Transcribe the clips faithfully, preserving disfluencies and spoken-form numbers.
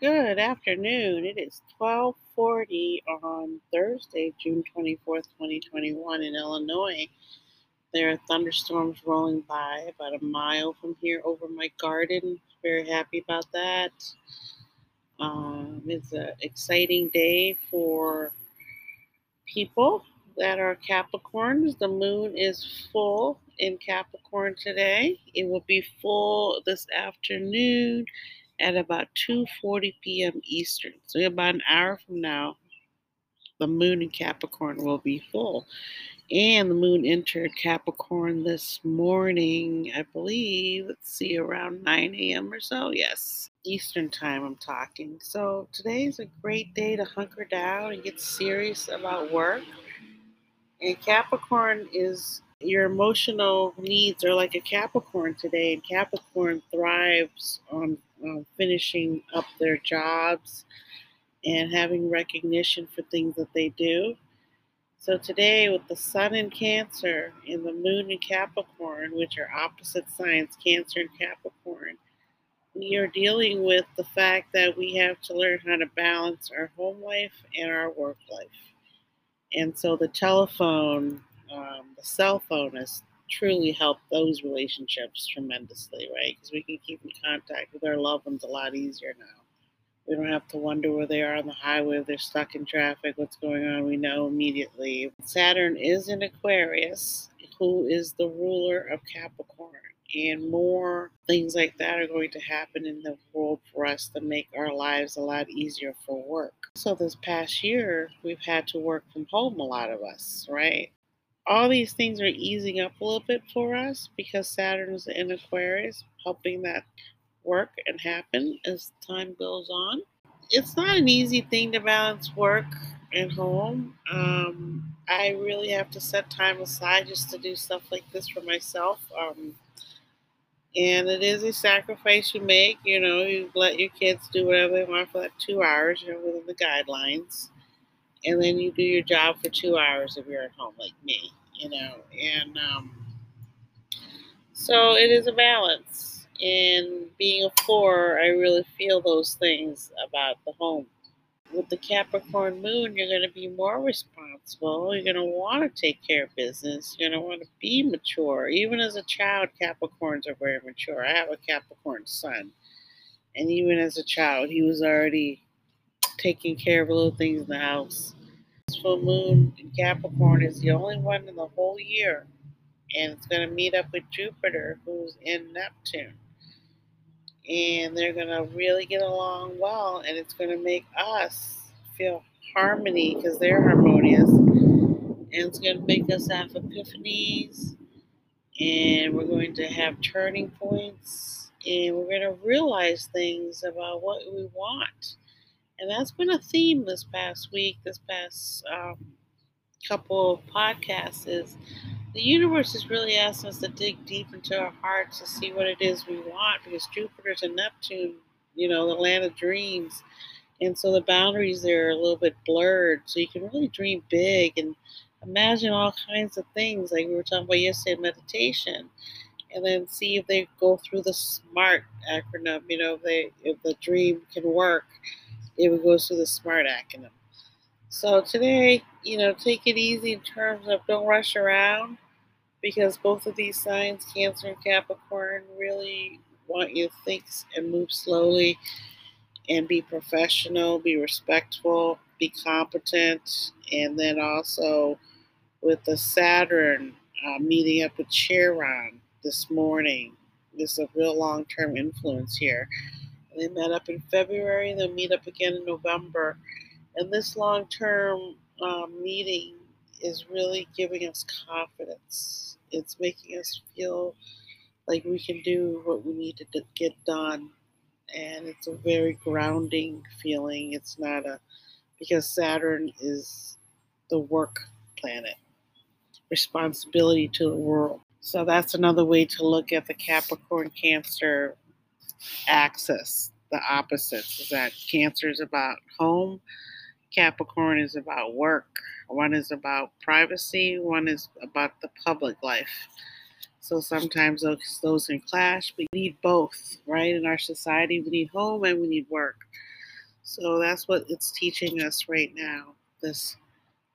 Good afternoon. It is twelve forty on Thursday, June twenty-fourth, twenty twenty-one in Illinois. There are thunderstorms rolling by about a mile from here over my garden. Very happy about that. Um, it's an exciting day for people that are Capricorns. The moon is full in Capricorn today. It will be full this afternoon at about two forty p.m. Eastern. So about an hour from now, the moon in Capricorn will be full. And the moon entered Capricorn this morning, I believe, let's see, around nine a.m. or so. Yes, Eastern time I'm talking. So today's a great day to hunker down and get serious about work. And Capricorn is, your emotional needs are like a Capricorn today. And Capricorn thrives on um, finishing up their jobs and having recognition for things that they do. So today, with the sun in Cancer and the moon in Capricorn, which are opposite signs, Cancer and Capricorn, we are dealing with the fact that we have to learn how to balance our home life and our work life. And so the telephone, um, the cell phone has truly helped those relationships tremendously, right? Because we can keep in contact with our loved ones a lot easier now. We don't have to wonder where they are on the highway, if they're stuck in traffic, what's going on. We know immediately. Saturn is in Aquarius, who is the ruler of Capricorn. And more things like that are going to happen in the world for us to make our lives a lot easier for work. So this past year, we've had to work from home, a lot of us, right? All these things are easing up a little bit for us because Saturn is in Aquarius, helping that work and happen as time goes on. It's not an easy thing to balance work and home. Um, I really have to set time aside just to do stuff like this for myself. Um, and it is a sacrifice you make. You know, you let your kids do whatever they want for that two hours, you know, within the guidelines. And then you do your job for two hours if you're at home like me, you know. And um, so it is a balance. And being a four, I really feel those things about the home. With the Capricorn moon, you're going to be more responsible. You're going to want to take care of business. You're going to want to be mature. Even as a child, Capricorns are very mature. I have a Capricorn son. And even as a child, he was already taking care of little things in the house. This full moon in Capricorn is the only one in the whole year. And it's going to meet up with Jupiter, who's in Neptune. And they're going to really get along well, and it's going to make us feel harmony because they're harmonious. And it's going to make us have epiphanies, and we're going to have turning points, and we're going to realize things about what we want. And that's been a theme this past week, this past um, couple of podcasts is the universe is really asking us to dig deep into our hearts to see what it is we want, because Jupiter's and Neptune, you know, the land of dreams. And so the boundaries there are a little bit blurred. So you can really dream big and imagine all kinds of things, like we were talking about yesterday in meditation. And then see if they go through the SMART acronym, you know, if, they, if the dream can work, it would go through the SMART acronym. So today, you know, take it easy in terms of don't rush around. Because both of these signs, Cancer and Capricorn, really want you to think and move slowly and be professional, be respectful, be competent. And then also with the Saturn uh, meeting up with Chiron this morning, there's a real long-term influence here. And they met up in February, they'll meet up again in November. And this long-term uh, meeting is really giving us confidence. It's making us feel like we can do what we need to get done. And it's a very grounding feeling. It's not a, because Saturn is the work planet, responsibility to the world. So that's another way to look at the Capricorn Cancer axis, the opposites, is that Cancer is about home, Capricorn is about work. One is about privacy. One is about the public life. So sometimes those, those can clash. We need both, right? In our society, we need home and we need work. So that's what it's teaching us right now, this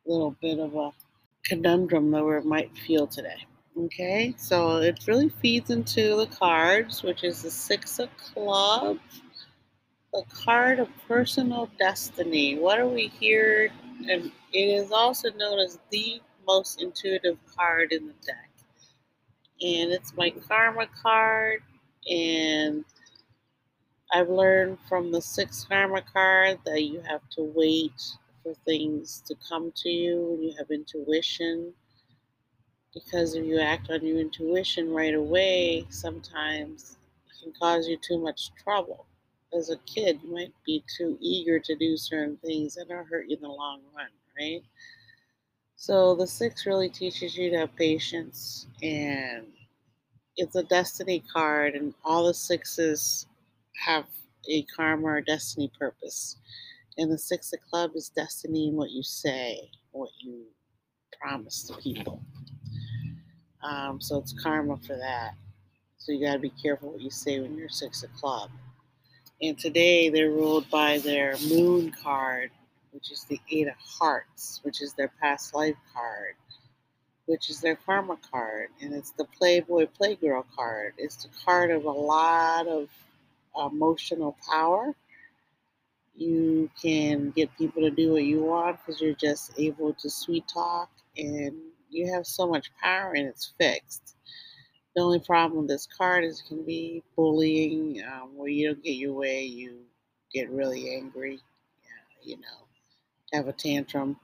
little bit of a conundrum that we might feel today. Okay, so it really feeds into the cards, which is the Six of Clubs, the card of personal destiny. What are we here? And it is also known as the most intuitive card in the deck. And it's my karma card. And I've learned from the Six Karma card that you have to wait for things to come to you when you have intuition. Because if you act on your intuition right away, sometimes it can cause you too much trouble. As a kid, you might be too eager to do certain things that are hurt you in the long run, right? So the six really teaches you to have patience, and it's a destiny card, and all the sixes have a karma or destiny purpose. And the Six of Clubs is destiny in what you say, what you promise to people. Um, so it's karma for that. So you got to be careful what you say when you're Six of Clubs. And today they're ruled by their moon card, which is the Eight of Hearts, which is their past life card, which is their karma card. And it's the Playboy Playgirl card. It's the card of a lot of emotional power. You can get people to do what you want because you're just able to sweet talk, and you have so much power and it's fixed. The only problem with this card is it can be bullying, um, where you don't get your way, you get really angry, you know, have a tantrum.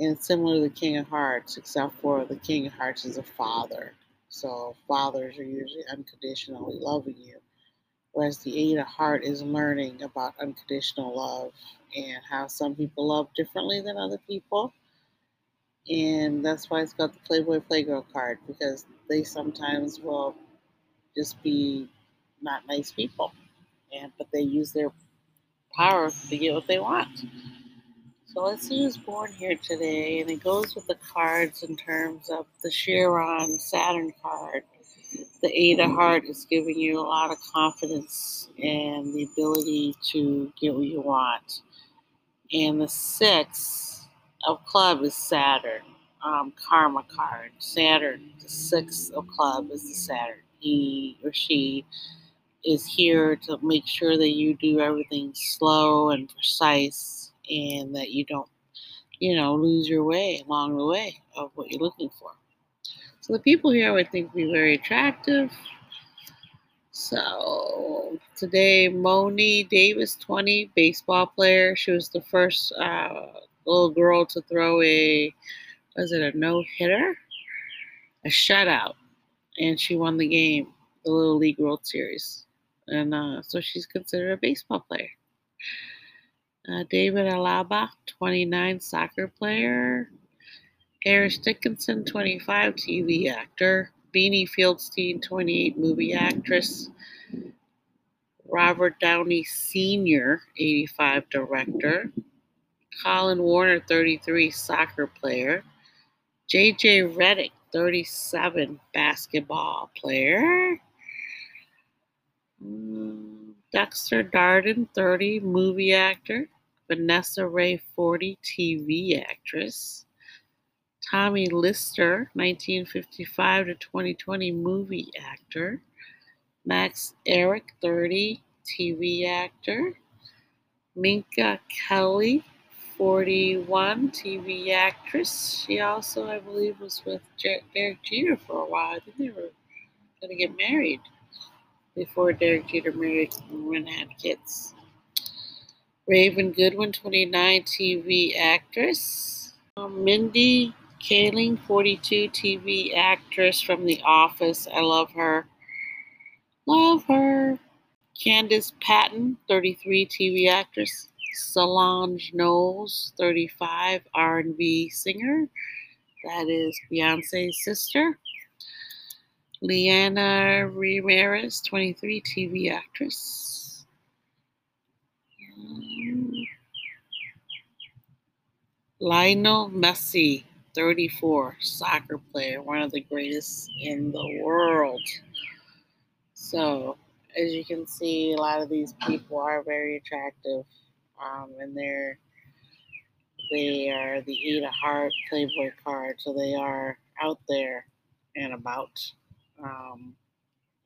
And it's similar to the King of Hearts, except for the King of Hearts is a father. So fathers are usually unconditionally loving you, whereas the Eight of Heart is learning about unconditional love and how some people love differently than other people. And that's why it's got the Playboy Playgirl card, because they sometimes will just be not nice people, and but they use their power to get what they want. So let's see who's born here today, and it goes with the cards in terms of the Chiron Saturn card. The Eight of Heart is giving you a lot of confidence and the ability to get what you want. And the Six of Club is Saturn, um, karma card. Saturn, the Six of Club is the Saturn. He or she is here to make sure that you do everything slow and precise, and that you don't, you know, lose your way along the way of what you're looking for. So the people here I would think would be very attractive. So today, Moni Davis, twenty, baseball player. She was the first uh, little girl to throw a, was it a no-hitter? A shutout. And she won the game, the Little League World Series. And uh, so she's considered a baseball player. Uh, David Alaba, twenty-nine, soccer player. Harris Dickinson, twenty-five, T V actor. Beanie Fieldstein, twenty-eight, movie actress. Robert Downey Senior, eighty-five, director. Colin Warner, thirty-three, soccer player. J J Redick, thirty-seven, basketball player. Dexter Darden, thirty, movie actor. Vanessa Ray, forty, T V actress. Tommy Lister, nineteen fifty-five to twenty twenty, movie actor. Max Eric, thirty, T V actor. Minka Kelly, forty-one, T V actress. She also, I believe, was with Derek Jeter for a while. I think they were going to get married before Derek Jeter married and had kids. Raven Goodwin, twenty-nine, T V actress. Um, Mindy Kaling, forty-two, T V actress from The Office. I love her. Love her. Candace Patton, thirty-three, T V actress. Solange Knowles, thirty-five, R and B singer. That is Beyonce's sister. Leanna Ramirez, twenty-three, T V actress. Lionel Messi, thirty-four, soccer player, one of the greatest in the world. So, as you can see, a lot of these people are very attractive. um, and they're they are the Eight of Heart Playboy card, so they are out there and about. Um,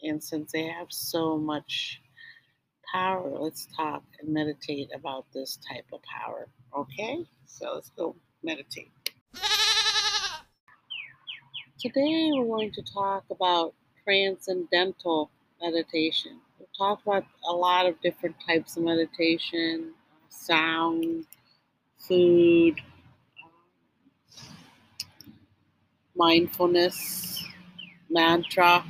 and since they have so much power, let's talk and meditate about this type of power. Okay, so let's go meditate. Today we're going to talk about transcendental meditation. We've talked about a lot of different types of meditation, sound, food, mindfulness, mantra.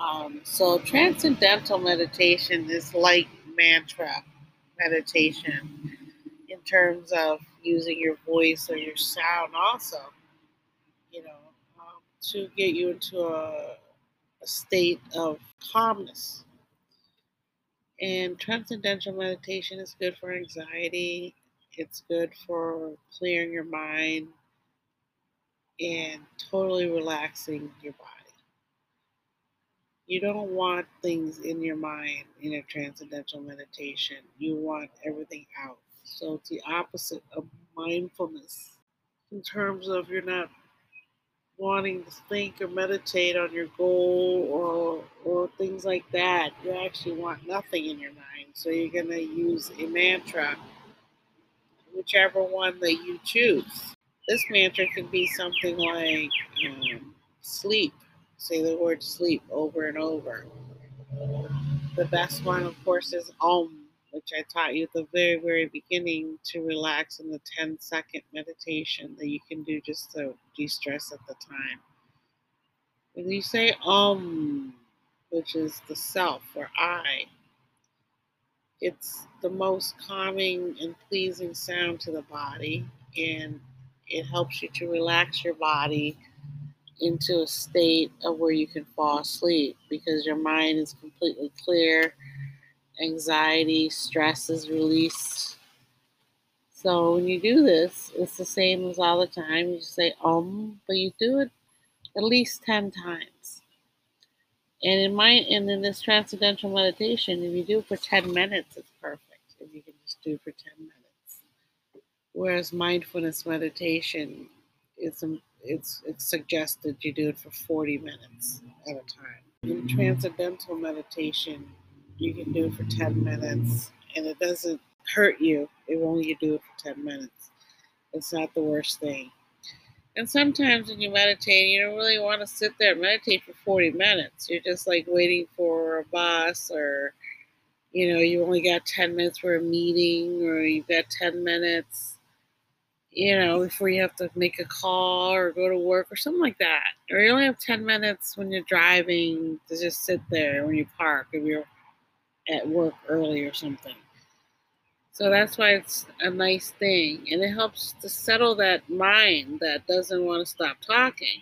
Um, so transcendental meditation is like mantra meditation in terms of using your voice or your sound also, you know, um, to get you into a, a state of calmness. And transcendental meditation is good for anxiety. It's good for clearing your mind and totally relaxing your body. You don't want things in your mind in a transcendental meditation. You want everything out. So it's the opposite of mindfulness in terms of you're not wanting to think or meditate on your goal or, or things like that. You actually want nothing in your mind. So you're going to use a mantra, whichever one that you choose. This mantra can be something like um, sleep. Say the word sleep over and over. The best one, of course, is Om, which I taught you at the very, very beginning to relax in the ten second meditation that you can do just to de-stress at the time. When you say Om, which is the self or I, it's the most calming and pleasing sound to the body, and it helps you to relax your body into a state of where you can fall asleep because your mind is completely clear, anxiety, stress is released. So when you do this, it's the same as all the time. You just say Om, but you do it at least ten times. And in my and in this transcendental meditation, if you do it for ten minutes, it's perfect. If you can just do it for ten minutes. Whereas mindfulness meditation, it's a It's, it's suggested you do it for forty minutes at a time. In transcendental meditation, you can do it for ten minutes, and it doesn't hurt you if only you do it for ten minutes. It's not the worst thing. And sometimes when you meditate, you don't really want to sit there and meditate for forty minutes. You're just like waiting for a bus, or, you know, you only got ten minutes for a meeting, or you've got ten minutes, you know, before you have to make a call or go to work or something like that. Or you only have ten minutes when you're driving to just sit there when you park, if you're at work early or something. So that's why it's a nice thing. And it helps to settle that mind that doesn't want to stop talking.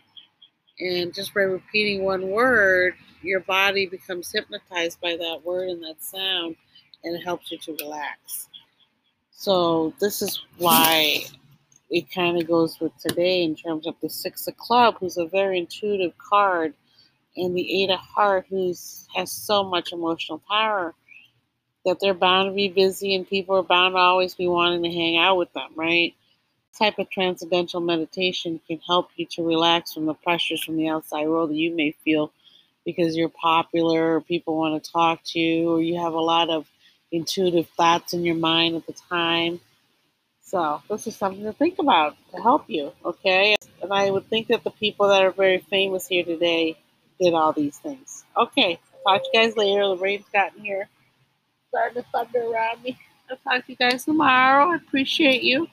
And just by repeating one word, your body becomes hypnotized by that word and that sound, and it helps you to relax. So this is why it kind of goes with today in terms of the Six of Club, who's a very intuitive card, and the Eight of Heart, who has so much emotional power that they're bound to be busy and people are bound to always be wanting to hang out with them, right? This type of transcendental meditation can help you to relax from the pressures from the outside world that you may feel because you're popular or people want to talk to you or you have a lot of intuitive thoughts in your mind at the time. So this is something to think about to help you, okay? And I would think that the people that are very famous here today did all these things. Okay, talk to you guys later. The rain's gotten here. Starting to thunder around me. I'll talk to you guys tomorrow. I appreciate you.